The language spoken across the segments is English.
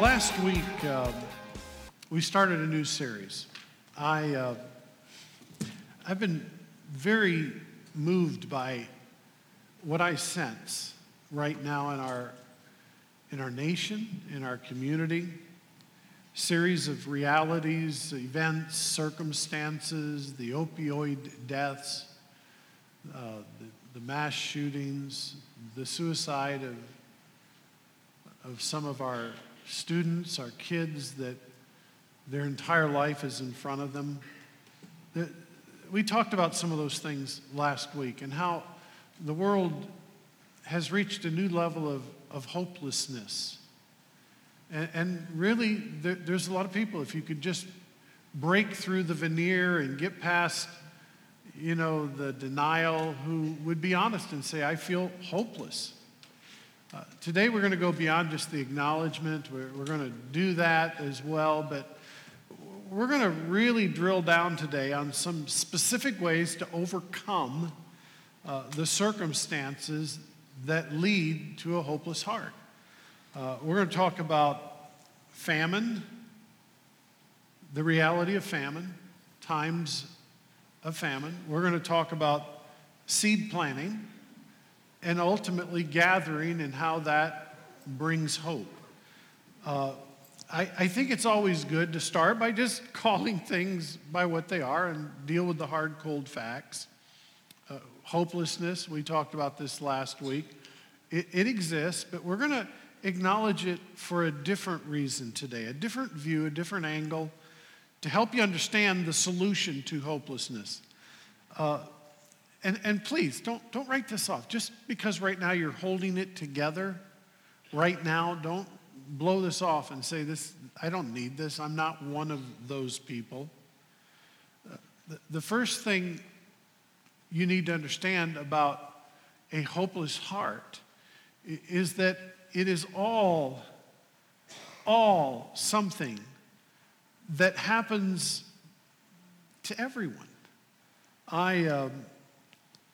Last week, we started a new series. I've been very moved by what I sense right now in our nation, in our community. Series of realities, events, circumstances, the opioid deaths, the mass shootings, the suicide of some of our students, our kids, that their entire life is in front of them. We talked about some of those things last week and how the world has reached a new level of hopelessness. And really, there's a lot of people, if you could just break through the veneer and get past, the denial, who would be honest and say, I feel hopeless. Today we're going to go beyond just the acknowledgement. We're going to do that as well, but we're going to really drill down today on some specific ways to overcome the circumstances that lead to a hopeless heart. We're going to talk about famine, the reality of famine, times of famine. We're going to talk about seed planting, and ultimately gathering and how that brings hope. I think it's always good to start by just calling things by what they are and deal with the hard, cold facts. Hopelessness, we talked about this last week. It exists, but we're going to acknowledge it for a different reason today, a different view, a different angle, to help you understand the solution to hopelessness. And please, don't write this off. Just because right now you're holding it together, right now, don't blow this off and say, "This, I don't need this. I'm not one of those people." The first thing you need to understand about a hopeless heart is that it is all something that happens to everyone.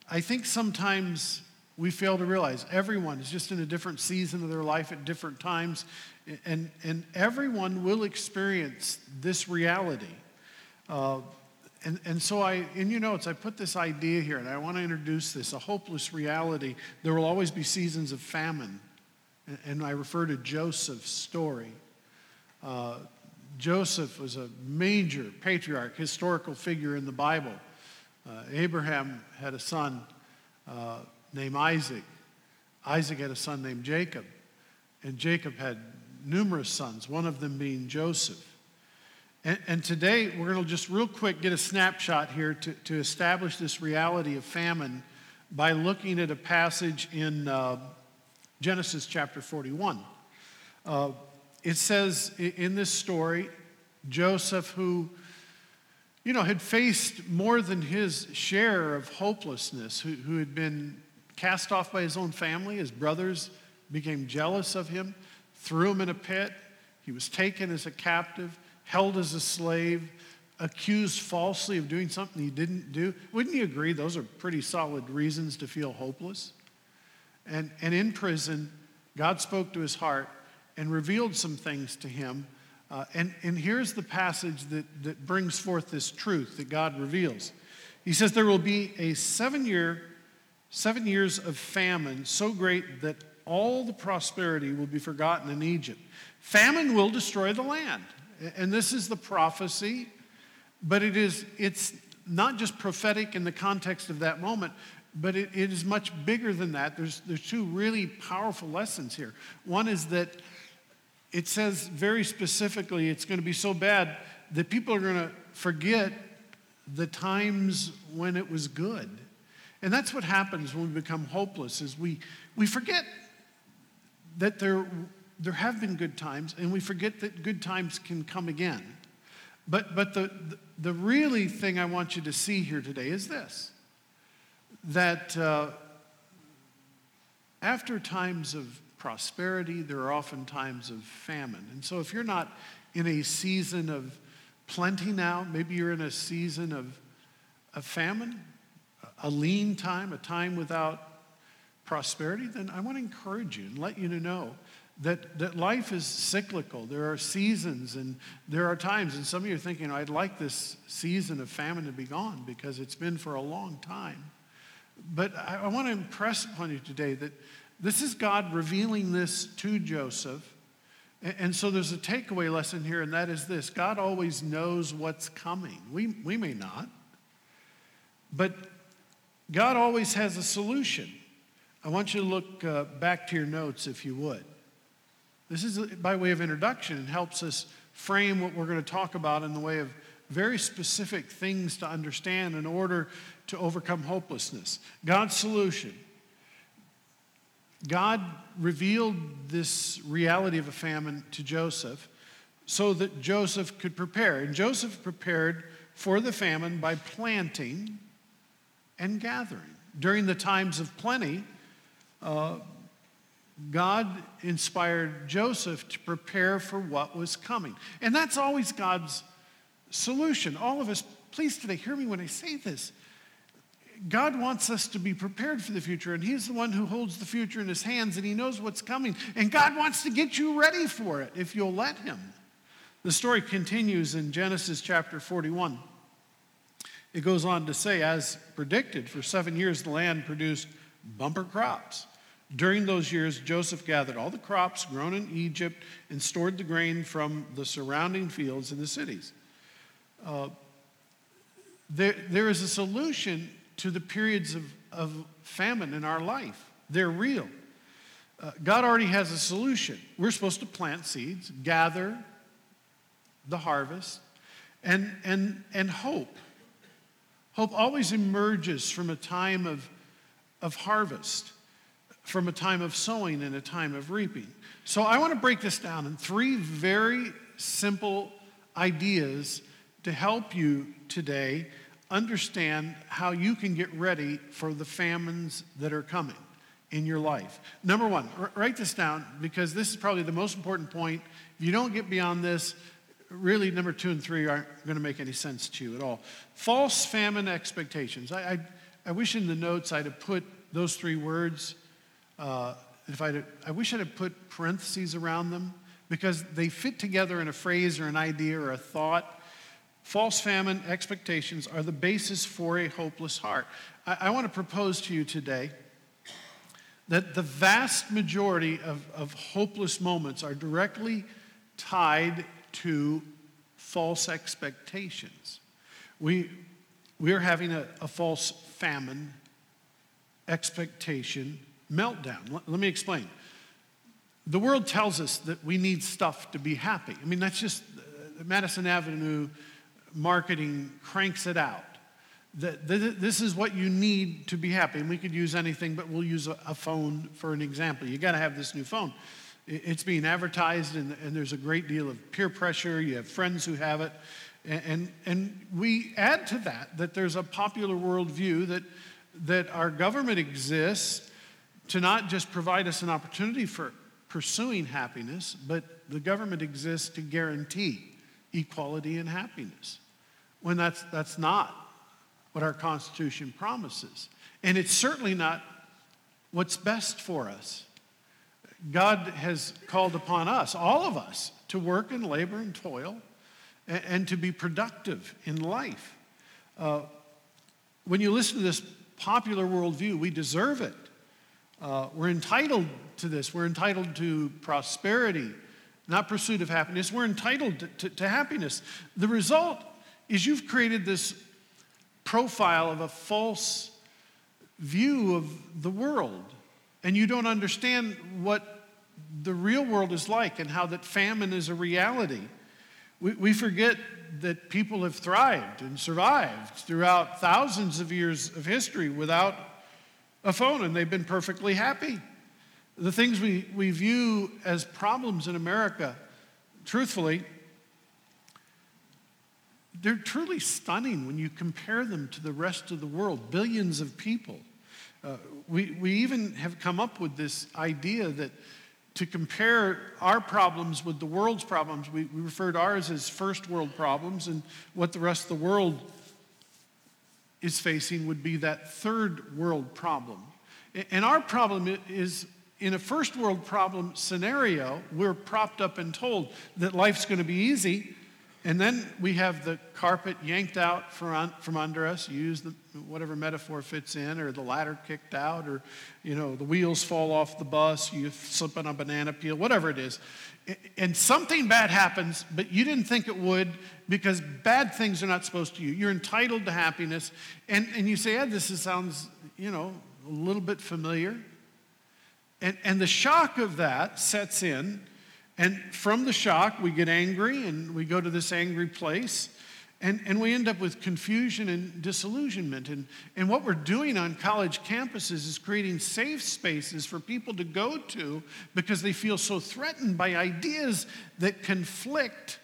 I think sometimes we fail to realize everyone is just in a different season of their life at different times, and everyone will experience this reality. So I put this idea here, and I want to introduce this, a hopeless reality. There will always be seasons of famine, and I refer to Joseph's story. Joseph was a major patriarch, historical figure in the Bible. Abraham had a son named Isaac. Isaac had a son named Jacob. And Jacob had numerous sons, one of them being Joseph. And today, we're going to just real quick get a snapshot here to establish this reality of famine by looking at a passage in Genesis chapter 41. It says in this story, Joseph, who had faced more than his share of hopelessness, who had been cast off by his own family. His brothers became jealous of him, threw him in a pit. He was taken as a captive, held as a slave, accused falsely of doing something he didn't do. Wouldn't you agree those are pretty solid reasons to feel hopeless? And in prison, God spoke to his heart and revealed some things to him. And here's the passage that brings forth this truth that God reveals. He says, there will be a 7 years of famine so great that all the prosperity will be forgotten in Egypt. Famine will destroy the land. And this is the prophecy, but it's not just prophetic in the context of that moment, but it is much bigger than that. There's two really powerful lessons here. One is that it says very specifically it's going to be so bad that people are going to forget the times when it was good. And that's what happens when we become hopeless, is we forget that there have been good times, and we forget that good times can come again. But the really thing I want you to see here today is this, that after times of prosperity, there are often times of famine. And so if you're not in a season of plenty now, maybe you're in a season of famine, a lean time, a time without prosperity, then I want to encourage you and let you know That life is cyclical. There are seasons and there are times. And some of you are thinking, I'd like this season of famine to be gone because it's been for a long time. But I want to impress upon you today that this is God revealing this to Joseph. And so there's a takeaway lesson here, and that is this. God always knows what's coming. We may not. But God always has a solution. I want you to look back to your notes if you would. This is by way of introduction and helps us frame what we're going to talk about in the way of very specific things to understand in order to overcome hopelessness. God's solution. God revealed this reality of a famine to Joseph so that Joseph could prepare. And Joseph prepared for the famine by planting and gathering. During the times of plenty, God inspired Joseph to prepare for what was coming. And that's always God's solution. All of us, please today, hear me when I say this. God wants us to be prepared for the future, and he's the one who holds the future in his hands, and he knows what's coming. And God wants to get you ready for it if you'll let him. The story continues in Genesis chapter 41. It goes on to say, as predicted, for 7 years the land produced bumper crops. During those years, Joseph gathered all the crops grown in Egypt and stored the grain from the surrounding fields in the cities. There is a solution to the periods of famine in our life. They're real. God already has a solution. We're supposed to plant seeds, gather the harvest, and hope. Hope always emerges from a time of harvest, from a time of sowing and a time of reaping. So I want to break this down in three very simple ideas to help you today understand how you can get ready for the famines that are coming in your life. Number one, write this down because this is probably the most important point. If you don't get beyond this, really number two and three aren't going to make any sense to you at all. False famine expectations. I wish in the notes I'd have put those three words. I wish I'd have put parentheses around them because they fit together in a phrase or an idea or a thought. False famine expectations are the basis for a hopeless heart. I want to propose to you today that the vast majority of hopeless moments are directly tied to false expectations. We are having a false famine expectation meltdown. Let me explain. The world tells us that we need stuff to be happy. I mean, that's just Madison Avenue marketing cranks it out. This is what you need to be happy. And we could use anything, but we'll use a phone for an example. You got to have this new phone. It's being advertised, and there's a great deal of peer pressure. You have friends who have it. And we add to that there's a popular worldview that our government exists to not just provide us an opportunity for pursuing happiness, but the government exists to guarantee equality and happiness, when that's not what our Constitution promises. And it's certainly not what's best for us. God has called upon us, all of us, to work and labor and toil and to be productive in life. When you listen to this popular worldview, we deserve it. We're entitled to this. We're entitled to prosperity, not pursuit of happiness. We're entitled to happiness. The result is you've created this profile of a false view of the world, and you don't understand what the real world is like and how that famine is a reality. We forget that people have thrived and survived throughout thousands of years of history without a phone, and they've been perfectly happy. The things we view as problems in America, truthfully, they're truly stunning when you compare them to the rest of the world, billions of people. We even have come up with this idea that to compare our problems with the world's problems, we refer to ours as first world problems, and what the rest of the world is facing would be that third world problem. And our problem is in a first world problem scenario, we're propped up and told that life's going to be easy. And then we have the carpet yanked out from under us, use whatever metaphor fits in, or the ladder kicked out, or the wheels fall off the bus, you slip on a banana peel, whatever it is. And something bad happens, but you didn't think it would, because bad things are not supposed to you. You're entitled to happiness. And you say, yeah, this sounds, a little bit familiar. And the shock of that sets in. And from the shock, we get angry, and we go to this angry place, and we end up with confusion and disillusionment. And what we're doing on college campuses is creating safe spaces for people to go to because they feel so threatened by ideas that conflict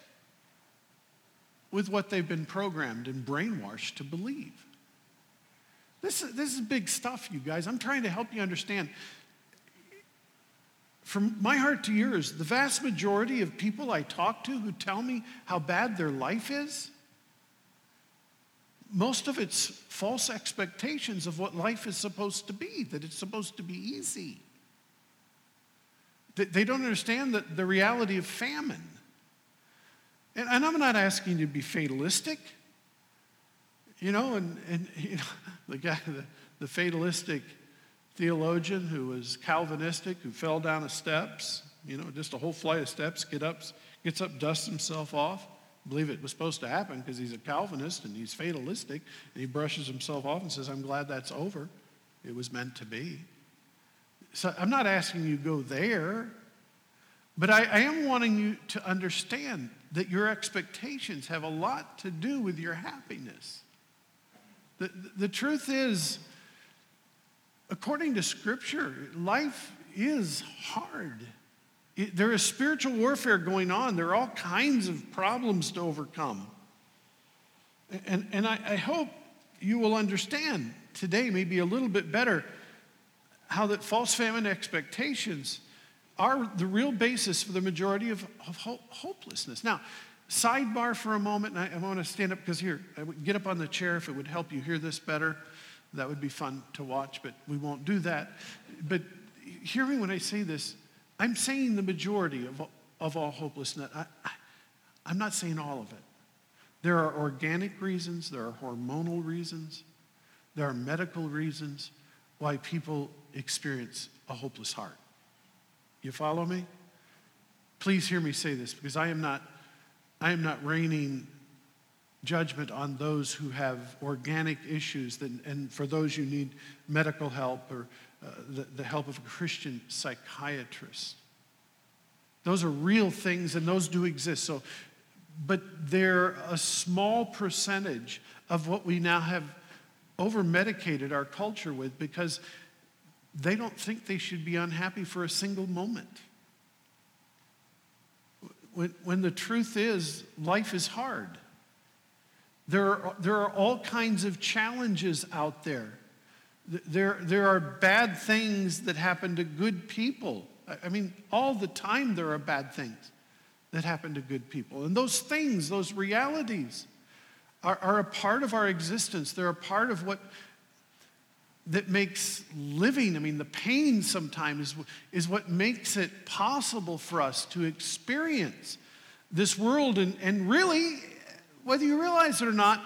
with what they've been programmed and brainwashed to believe. This is big stuff, you guys. I'm trying to help you understand. From my heart to yours, the vast majority of people I talk to who tell me how bad their life is, most of it's false expectations of what life is supposed to be, that it's supposed to be easy. They don't understand the reality of famine. And I'm not asking you to be fatalistic. The guy, the fatalistic theologian who was Calvinistic, who fell down the steps, just a whole flight of steps, gets up, dusts himself off. I believe it was supposed to happen because he's a Calvinist and he's fatalistic, and he brushes himself off and says, I'm glad that's over. It was meant to be. So I'm not asking you to go there, but I am wanting you to understand that your expectations have a lot to do with your happiness. The truth is, according to Scripture, life is hard. There is spiritual warfare going on. There are all kinds of problems to overcome. And I hope you will understand today, maybe a little bit better, how that false famine expectations are the real basis for the majority of hopelessness. Now, sidebar for a moment, and I want to stand up because here, I would get up on the chair if it would help you hear this better. That would be fun to watch, but we won't do that. But hear me when I say this. I'm saying the majority of all hopelessness. I'm not saying all of it. There are organic reasons. There are hormonal reasons. There are medical reasons why people experience a hopeless heart. You follow me? Please hear me say this, because I am not reigning judgment on those who have organic issues, and for those you need medical help or the help of a Christian psychiatrist. Those are real things, and those do exist. So, but they're a small percentage of what we now have over-medicated our culture with, because they don't think they should be unhappy for a single moment. When the truth is, life is hard. There are all kinds of challenges out there. There are bad things that happen to good people. I mean, all the time there are bad things that happen to good people. And those things, those realities, are a part of our existence. They're a part of what that makes living. I mean, the pain sometimes is what makes it possible for us to experience this world and really, whether you realize it or not,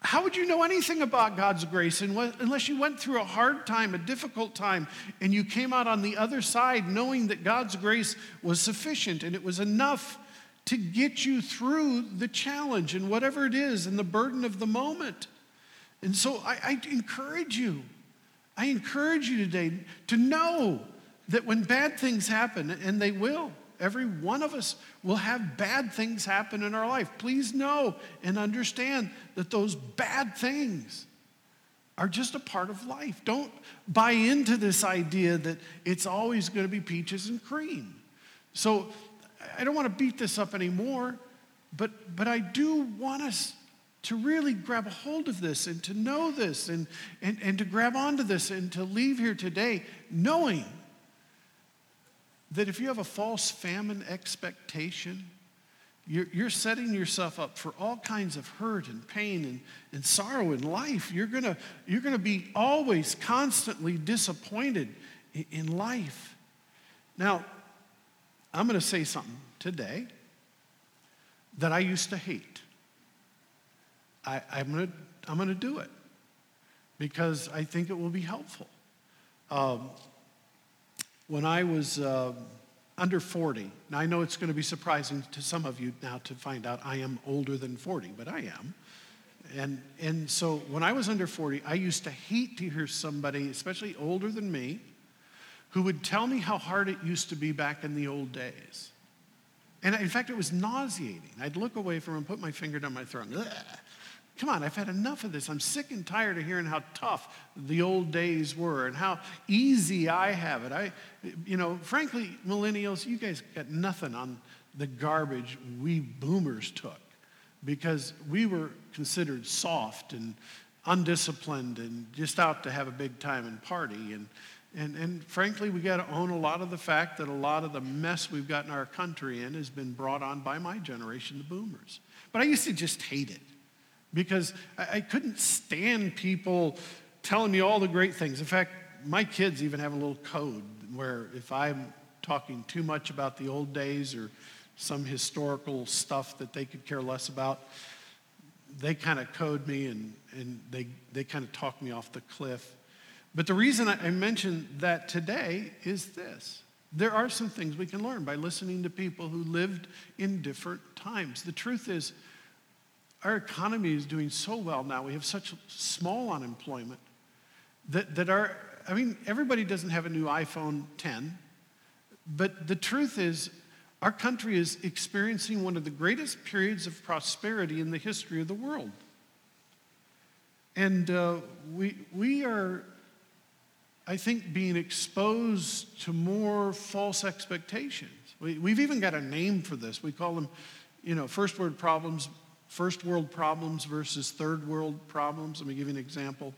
how would you know anything about God's grace unless you went through a hard time, a difficult time, and you came out on the other side knowing that God's grace was sufficient and it was enough to get you through the challenge and whatever it is and the burden of the moment. And so I encourage you today to know that when bad things happen, and they will, every one of us will have bad things happen in our life. Please know and understand that those bad things are just a part of life. Don't buy into this idea that it's always going to be peaches and cream. So I don't want to beat this up anymore, but I do want us to really grab a hold of this and to know this and to grab onto this and to leave here today knowing that if you have a false famine expectation, you're setting yourself up for all kinds of hurt and pain and sorrow in life. You're gonna be always constantly disappointed in life. Now, I'm going to say something today that I used to hate. I'm going to do it because I think it will be helpful. When I was under 40, now I know it's going to be surprising to some of you now to find out I am older than 40, but I am. And so when I was under 40, I used to hate to hear somebody, especially older than me, who would tell me how hard it used to be back in the old days. And in fact, it was nauseating. I'd look away from him, put my finger down my throat, and, come on, I've had enough of this. I'm sick and tired of hearing how tough the old days were and how easy I have it. Frankly, millennials, you guys got nothing on the garbage we boomers took because we were considered soft and undisciplined and just out to have a big time and party. And frankly, we got to own a lot of the fact that a lot of the mess we've gotten our country in has been brought on by my generation, the boomers. But I used to just hate it. Because I couldn't stand people telling me all the great things. In fact, my kids even have a little code where if I'm talking too much about the old days or some historical stuff that they could care less about, they kind of code me and they kind of talk me off the cliff. But the reason I mention that today is this. There are some things we can learn by listening to people who lived in different times. The truth is, our economy is doing so well now. We have such small unemployment that everybody doesn't have a new iPhone 10. But the truth is, our country is experiencing one of the greatest periods of prosperity in the history of the world. And we are, I think, being exposed to more false expectations. We've even got a name for this. We call them, first world problems versus third world problems. Let me give you an example.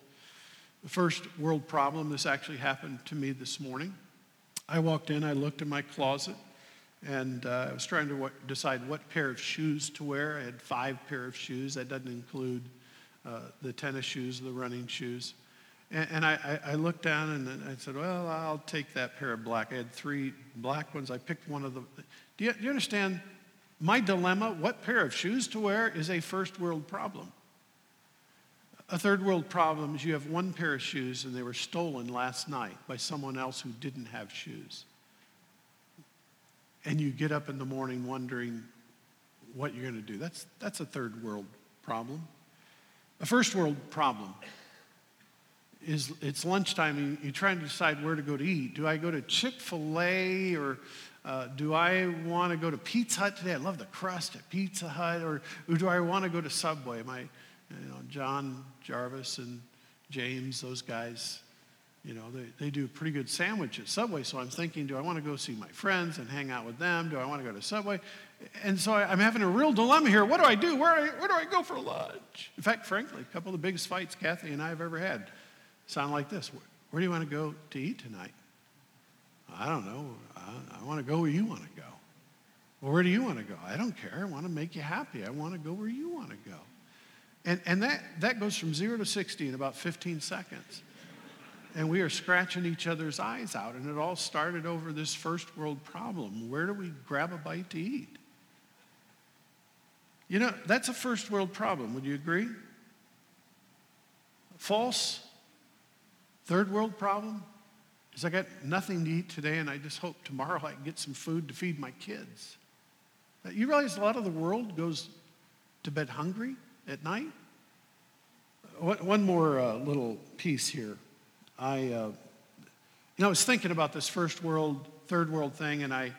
The first world problem, this actually happened to me this morning. I walked in, I looked in my closet, and I was trying to decide what pair of shoes to wear. I had 5 pair of shoes. That doesn't include the tennis shoes, the running shoes. And I looked down and I said, well, I'll take that pair of black. I had 3 black ones. I picked one of them. Do you understand? My dilemma, what pair of shoes to wear, is a first world problem. A third world problem is you have 1 pair of shoes and they were stolen last night by someone else who didn't have shoes. And you get up in the morning wondering what you're going to do. That's a third world problem. A first world problem is it's lunchtime and you're trying to decide where to go to eat. Do I go to Chick-fil-A or... do I want to go to Pizza Hut today? I love the crust at Pizza Hut. Or do I want to go to Subway? John, Jarvis, and James, those guys, they do pretty good sandwiches at Subway. So I'm thinking, do I want to go see my friends and hang out with them? Do I want to go to Subway? And so I'm having a real dilemma here. What do I do? Where do I go for lunch? In fact, frankly, a couple of the biggest fights Kathy and I have ever had sound like this. Where do you want to go to eat tonight? I don't know. I want to go where you want to go. Well, where do you want to go? I don't care. I want to make you happy. I want to go where you want to go. And that goes from 0 to 60 in about 15 seconds. And we are scratching each other's eyes out. And it all started over this first world problem. Where do we grab a bite to eat? That's a first world problem. Would you agree? False third world problem? I got nothing to eat today, and I just hope tomorrow I can get some food to feed my kids. You realize a lot of the world goes to bed hungry at night? One more little piece here. I was thinking about this first world, third world thing, and I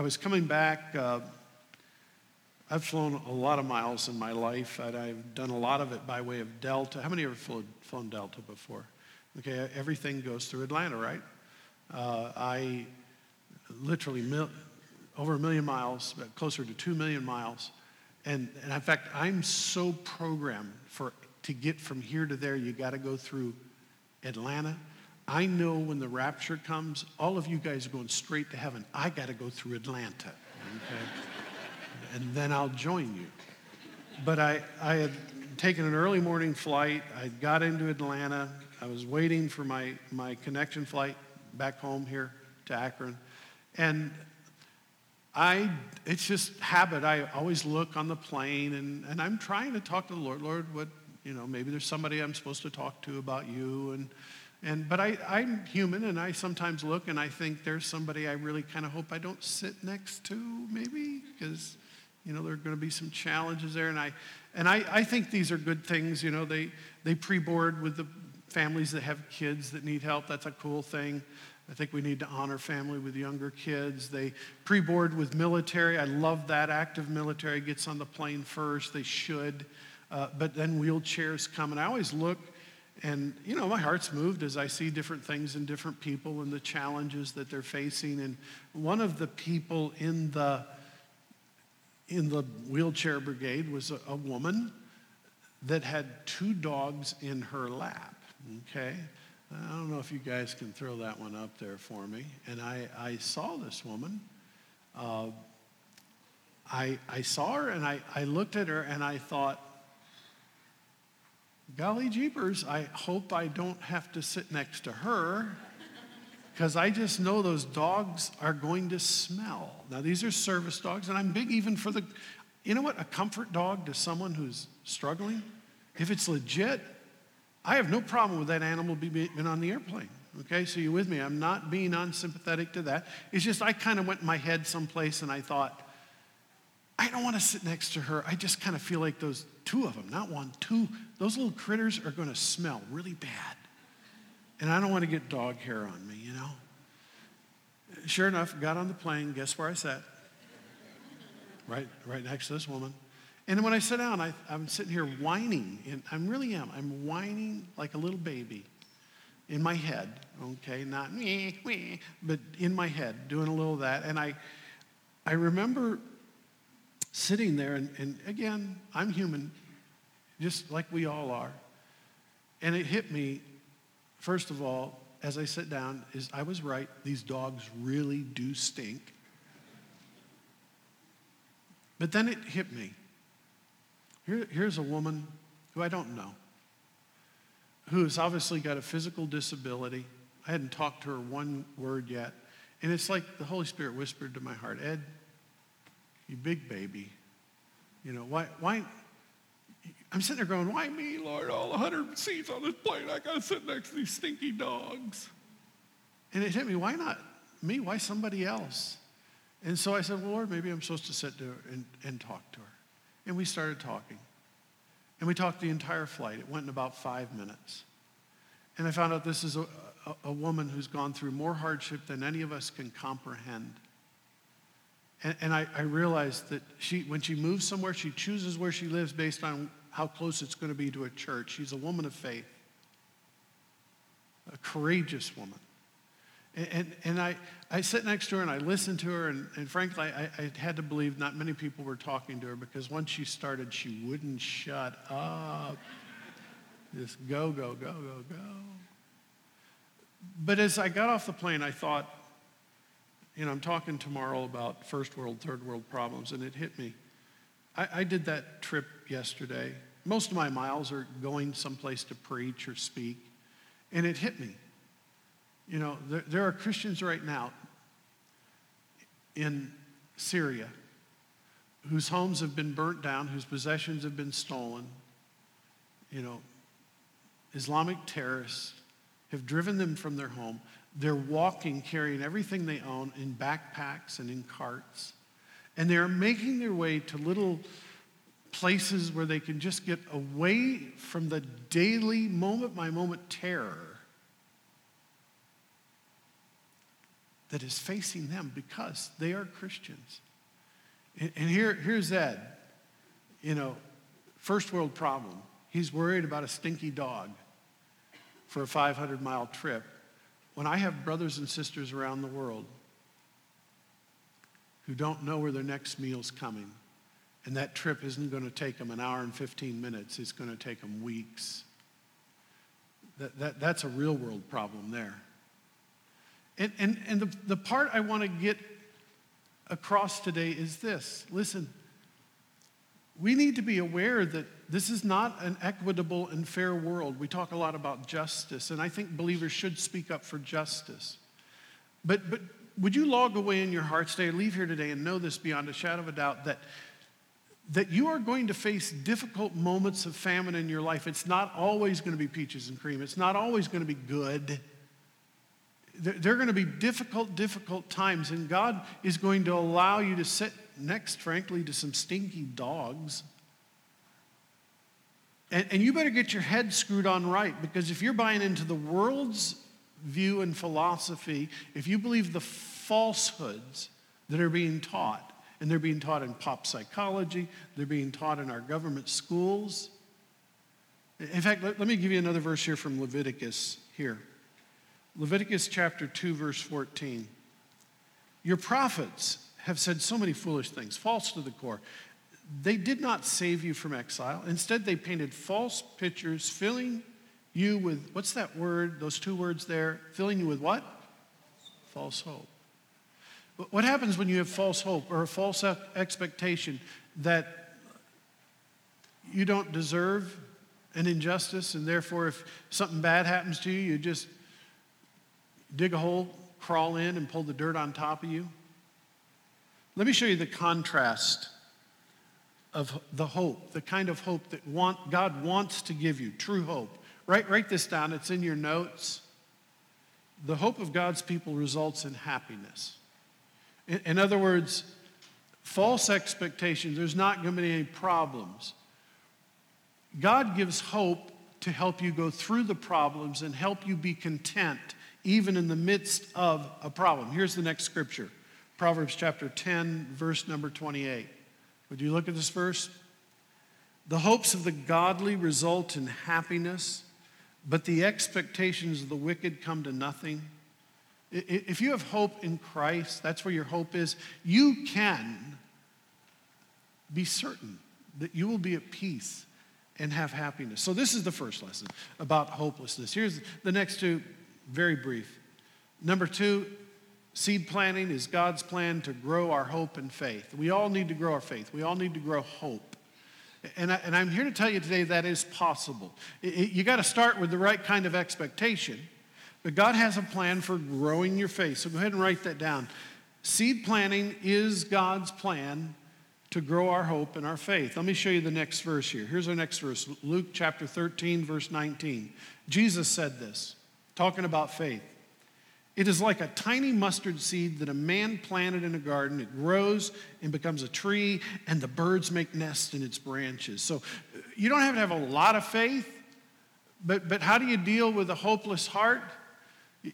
was coming back. I've flown a lot of miles in my life, and I've done a lot of it by way of Delta. How many have ever flown Delta before? Okay, everything goes through Atlanta, right? I literally over 1 million miles, but closer to 2 million miles. And in fact, I'm so programmed to get from here to there, you got to go through Atlanta. I know when the rapture comes, all of you guys are going straight to heaven. I got to go through Atlanta, okay? And then I'll join you. But I had taken an early morning flight. I got into Atlanta. I was waiting for my connection flight back home here to Akron, And it's just habit. I always look on the plane, and I'm trying to talk to the Lord. Lord, what, you know, maybe there's somebody I'm supposed to talk to about you. But I'm human, and I sometimes look, and I think there's somebody I really kind of hope I don't sit next to, maybe, because, you know, there are going to be some challenges there. And I think these are good things. You know, they pre-board with the families that have kids that need help. That's a cool thing. I think we need to honor family with younger kids. They pre-board with military. I love that. Active military gets on the plane first. They should. But then wheelchairs come. And I always look, and, you know, my heart's moved as I see different things and different people and the challenges that they're facing. And one of the people in the wheelchair brigade was a woman that had two dogs in her lap, okay? I don't know if you guys can throw that one up there for me. And I saw this woman. I saw her, and I looked at her, and I thought, golly jeepers, I hope I don't have to sit next to her, because I just know those dogs are going to smell. Now, these are service dogs, and I'm big even for the, you know what, a comfort dog to someone who's struggling, if it's legit, I have no problem with that animal being on the airplane, okay? So you're with me. I'm not being unsympathetic to that. It's just I kind of went in my head someplace, and I thought, I don't want to sit next to her. I just kind of feel like those two of them, not one, two, those little critters are going to smell really bad. And I don't want to get dog hair on me, you know? Sure enough, got on the plane. Guess where I sat? Right next to this woman. And when I sit down, I'm sitting here whining, and I really am. I'm whining like a little baby in my head, okay? Not meh, meh, but in my head, doing a little of that. And I remember sitting there, and again, I'm human, just like we all are. And it hit me, first of all, as I sit down, is I was right. These dogs really do stink. But then it hit me. Here's a woman who I don't know, who's obviously got a physical disability. I hadn't talked to her one word yet. And it's like the Holy Spirit whispered to my heart, Ed, you big baby. You know, why? I'm sitting there going, why me, Lord? All 100 seats on this plane, I got to sit next to these stinky dogs. And it hit me, why not me? Why somebody else? And so I said, well, Lord, maybe I'm supposed to sit there and talk to her. And we started talking. And we talked the entire flight. It went in about 5 minutes. And I found out this is a woman who's gone through more hardship than any of us can comprehend. And I realized that when she moves somewhere, she chooses where she lives based on how close it's going to be to a church. She's a woman of faith, a courageous woman. And I sit next to her, and I listened to her, and frankly, I had to believe not many people were talking to her, because once she started, she wouldn't shut up. Just go, go, go, go, go. But as I got off the plane, I thought, you know, I'm talking tomorrow about first world, third world problems, and it hit me. I did that trip yesterday. Most of my miles are going someplace to preach or speak, and it hit me. You know, there are Christians right now in Syria whose homes have been burnt down, whose possessions have been stolen. You know, Islamic terrorists have driven them from their home. They're walking, carrying everything they own in backpacks and in carts. And they're making their way to little places where they can just get away from the daily moment-by-moment terror that is facing them because they are Christians. And here's Ed, you know, first world problem. He's worried about a stinky dog for a 500-mile trip when I have brothers and sisters around the world who don't know where their next meal's coming. And that trip isn't going to take them an hour and 15 minutes. It's going to take them weeks. That's a real-world problem there. And the part I want to get across today is this. Listen, we need to be aware that this is not an equitable and fair world. We talk a lot about justice, and I think believers should speak up for justice. But would you log away in your hearts today, leave here today, and know this beyond a shadow of a doubt that you are going to face difficult moments of famine in your life. It's not always going to be peaches and cream. It's not always going to be good. There are going to be difficult times, and God is going to allow you to sit next, frankly, to some stinky dogs. And you better get your head screwed on right, because if you're buying into the world's view and philosophy, if you believe the falsehoods that are being taught, and they're being taught in pop psychology, they're being taught in our government schools. In fact, let me give you another verse here from Leviticus here. Leviticus chapter 2, verse 14. Your prophets have said so many foolish things, false to the core. They did not save you from exile. Instead, they painted false pictures, filling you with, what's that word, those two words there? Filling you with what? False hope. What happens when you have false hope or a false expectation that you don't deserve an injustice, and therefore if something bad happens to you, you just dig a hole, crawl in, and pull the dirt on top of you? Let me show you the contrast of the hope, the kind of hope that God wants to give you, true hope. Write this down. It's in your notes. The hope of God's people results in happiness. In other words, false expectations, there's not going to be any problems. God gives hope to help you go through the problems and help you be content even in the midst of a problem. Here's the next scripture, Proverbs chapter 10, verse number 28. Would you look at this verse? The hopes of the godly result in happiness, but the expectations of the wicked come to nothing. If you have hope in Christ, that's where your hope is, you can be certain that you will be at peace and have happiness. So this is the first lesson about hopelessness. Here's the next two, very brief. Number two, seed planting is God's plan to grow our hope and faith. We all need to grow our faith. We all need to grow hope. And I'm here to tell you today that is possible. You got to start with the right kind of expectation. But God has a plan for growing your faith. So go ahead and write that down. Seed planting is God's plan to grow our hope and our faith. Let me show you the next verse here. Here's our next verse, Luke chapter 13, verse 19. Jesus said this, talking about faith. It is like a tiny mustard seed that a man planted in a garden. It grows and becomes a tree, and the birds make nests in its branches. So you don't have to have a lot of faith, but how do you deal with a hopeless heart?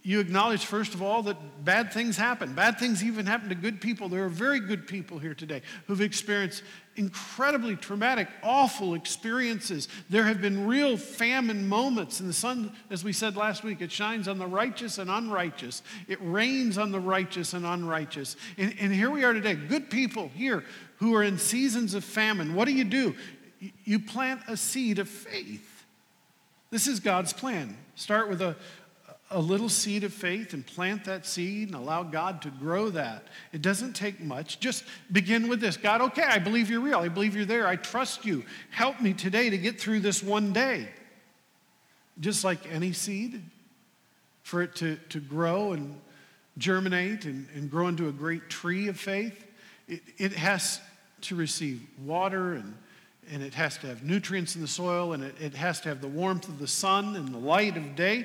You acknowledge, first of all, that bad things happen. Bad things even happen to good people. There are very good people here today who've experienced incredibly traumatic, awful experiences. There have been real famine moments. And the sun, as we said last week, it shines on the righteous and unrighteous. It rains on the righteous and unrighteous. And here we are today, good people here who are in seasons of famine. What do? You plant a seed of faith. This is God's plan. Start with a little seed of faith and plant that seed and allow God to grow that. It doesn't take much. Just begin with this. God, okay, I believe you're real. I believe you're there. I trust you. Help me today to get through this one day. Just like any seed, for it to grow and germinate and grow into a great tree of faith, it has to receive water and it has to have nutrients in the soil, and it has to have the warmth of the sun and the light of day.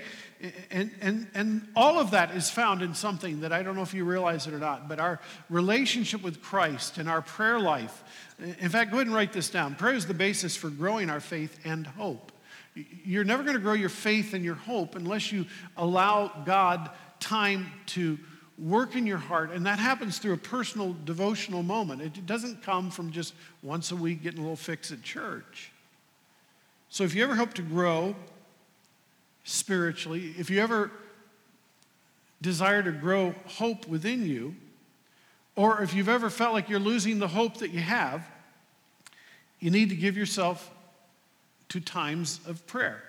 And all of that is found in something that I don't know if you realize it or not, but our relationship with Christ and our prayer life. In fact, go ahead and write this down. Prayer is the basis for growing our faith and hope. You're never going to grow your faith and your hope unless you allow God time to work in your heart, and that happens through a personal devotional moment. It doesn't come from just once a week getting a little fix at church. So if you ever hope to grow spiritually, if you ever desire to grow hope within you, or if you've ever felt like you're losing the hope that you have, you need to give yourself to times of prayer.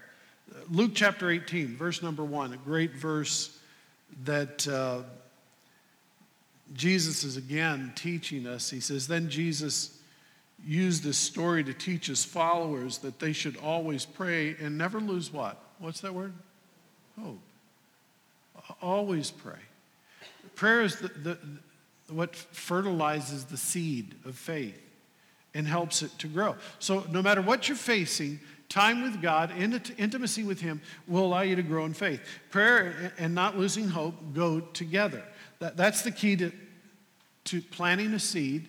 Luke chapter 18, verse number 1, a great verse that Jesus is again teaching us. He says, then Jesus used this story to teach his followers that they should always pray and never lose what? What's that word? Hope. Always pray. prayer is what fertilizes the seed of faith and helps it to grow. So no matter what you're facing, time with God, intimacy with Him will allow you to grow in faith. Prayer and not losing hope go together. That's the key to planting a seed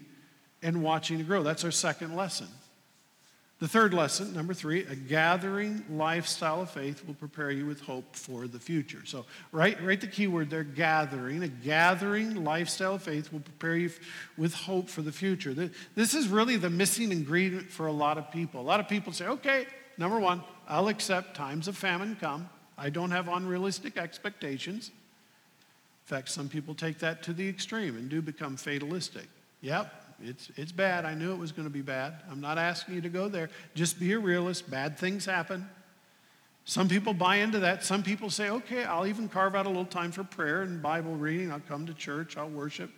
and watching it grow. That's our second lesson. The third lesson, number 3, a gathering lifestyle of faith will prepare you with hope for the future. So write the key word there, gathering. A gathering lifestyle of faith will prepare you with hope for the future. This is really the missing ingredient for a lot of people. A lot of people say, okay, number 1, I'll accept times of famine come. I don't have unrealistic expectations. In fact, some people take that to the extreme and do become fatalistic. Yep. It's bad. I knew it was going to be bad. I'm not asking you to go there. Just be a realist. Bad things happen. Some people buy into that. Some people say, okay, I'll even carve out a little time for prayer and Bible reading. I'll come to church. I'll worship.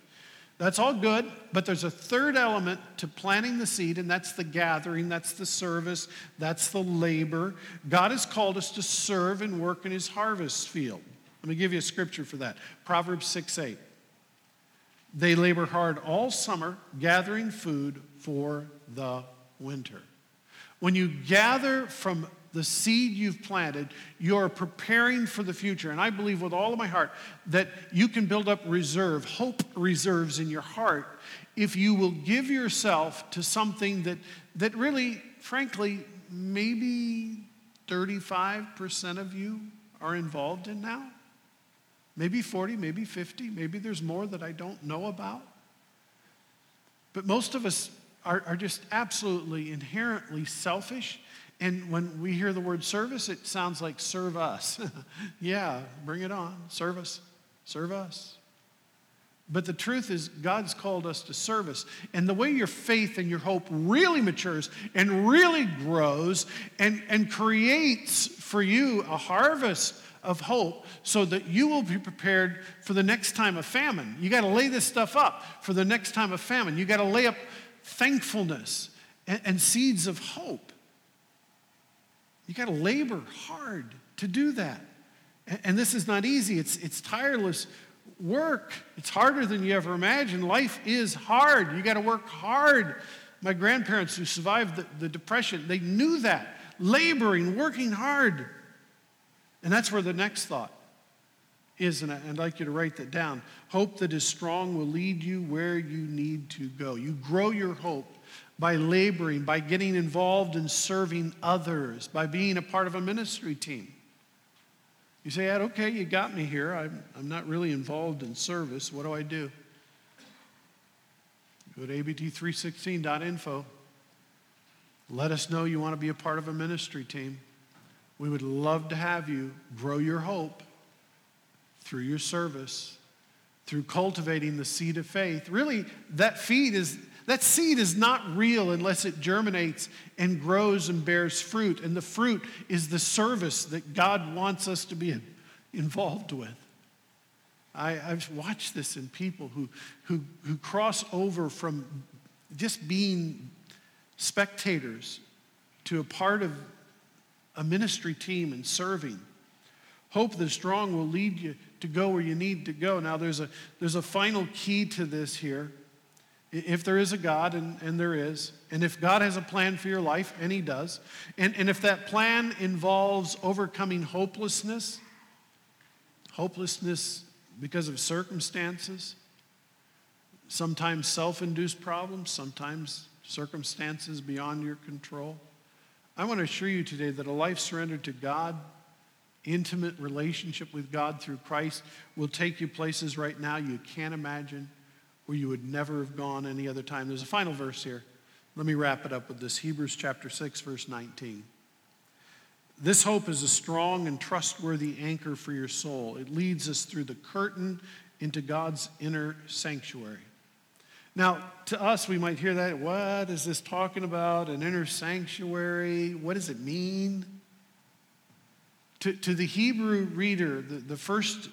That's all good, but there's a third element to planting the seed, and that's the gathering, that's the service, that's the labor. God has called us to serve and work in His harvest field. Let me give you a scripture for that. Proverbs 6:8. They labor hard all summer, gathering food for the winter. When you gather from the seed you've planted, you're preparing for the future. And I believe with all of my heart that you can build up hope reserves in your heart, if you will give yourself to something that really, frankly, maybe 35% of you are involved in now. Maybe 40, maybe 50, maybe there's more that I don't know about. But most of us are just absolutely inherently selfish. And when we hear the word service, it sounds like serve us. Yeah, bring it on. Service. Serve us. But the truth is, God's called us to service. And the way your faith and your hope really matures and really grows and creates for you a harvest of hope, so that you will be prepared for the next time of famine. You got to lay this stuff up for the next time of famine. You got to lay up thankfulness and seeds of hope. You got to labor hard to do that. And this is not easy. It's tireless work. It's harder than you ever imagined. Life is hard. You got to work hard. My grandparents who survived the Depression, they knew that. Laboring, working hard. And that's where the next thought is, and I'd like you to write that down. Hope that is strong will lead you where you need to go. You grow your hope by laboring, by getting involved in serving others, by being a part of a ministry team. You say, Ed, okay, you got me here. I'm not really involved in service. What do I do? Go to abt316.info. Let us know you want to be a part of a ministry team. We would love to have you grow your hope through your service, through cultivating the seed of faith. Really, that seed is not real unless it germinates and grows and bears fruit. And the fruit is the service that God wants us to be involved with. I've watched this in people who cross over from just being spectators to a part of a ministry team and serving. Hope that strong will lead you to go where you need to go. Now, there's a final key to this here. If there is a God, and there is, and if God has a plan for your life, and He does, and if that plan involves overcoming hopelessness because of circumstances, sometimes self-induced problems, sometimes circumstances beyond your control, I want to assure you today that a life surrendered to God, intimate relationship with God through Christ, will take you places right now you can't imagine, where you would never have gone any other time. There's a final verse here. Let me wrap it up with this. Hebrews chapter 6, verse 19. This hope is a strong and trustworthy anchor for your soul. It leads us through the curtain into God's inner sanctuary. Now, to us, we might hear that, what is this talking about? An inner sanctuary? What does it mean? To the Hebrew reader, the first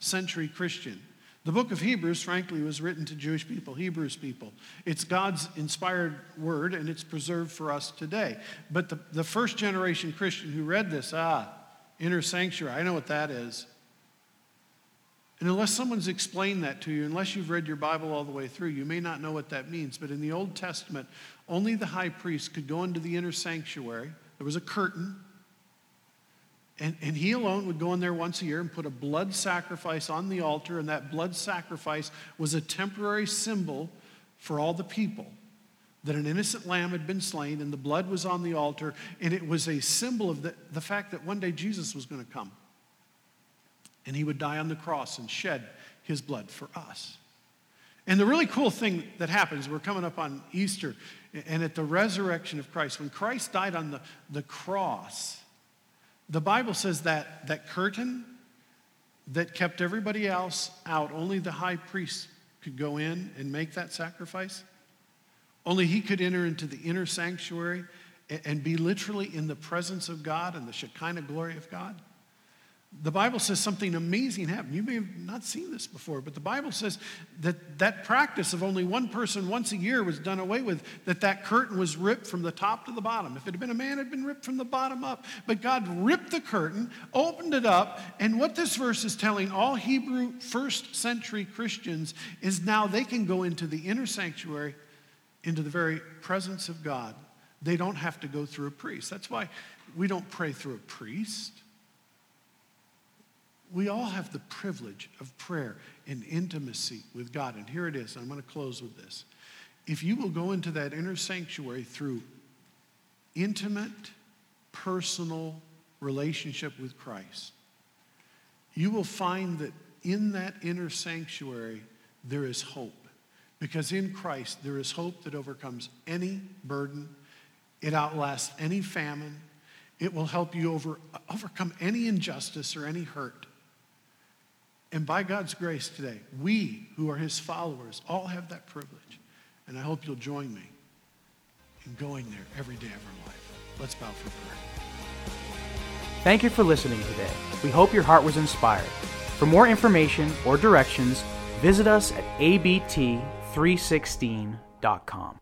century Christian, the book of Hebrews, frankly, was written to Jewish people, Hebrews people. It's God's inspired word, and it's preserved for us today. But the first generation Christian who read this, inner sanctuary, I know what that is. And unless someone's explained that to you, unless you've read your Bible all the way through, you may not know what that means. But in the Old Testament, only the high priest could go into the inner sanctuary. There was a curtain. And he alone would go in there once a year and put a blood sacrifice on the altar. And that blood sacrifice was a temporary symbol for all the people that an innocent lamb had been slain and the blood was on the altar. And it was a symbol of the fact that one day Jesus was going to come. And he would die on the cross and shed his blood for us. And the really cool thing that happens, we're coming up on Easter, and at the resurrection of Christ, when Christ died on the cross, the Bible says that that curtain that kept everybody else out, only the high priest could go in and make that sacrifice. Only he could enter into the inner sanctuary and be literally in the presence of God and the Shekinah glory of God. The Bible says something amazing happened. You may have not seen this before, but the Bible says that that practice of only one person once a year was done away with, that curtain was ripped from the top to the bottom. If it had been a man, it had been ripped from the bottom up. But God ripped the curtain, opened it up, and what this verse is telling all Hebrew first century Christians is now they can go into the inner sanctuary, into the very presence of God. They don't have to go through a priest. That's why we don't pray through a priest. We all have the privilege of prayer and intimacy with God. And here it is. I'm going to close with this. If you will go into that inner sanctuary through intimate, personal relationship with Christ, you will find that in that inner sanctuary, there is hope. Because in Christ, there is hope that overcomes any burden. It outlasts any famine. It will help you overcome any injustice or any hurt. And by God's grace today, we who are his followers all have that privilege. And I hope you'll join me in going there every day of our life. Let's bow for prayer. Thank you for listening today. We hope your heart was inspired. For more information or directions, visit us at abt316.com.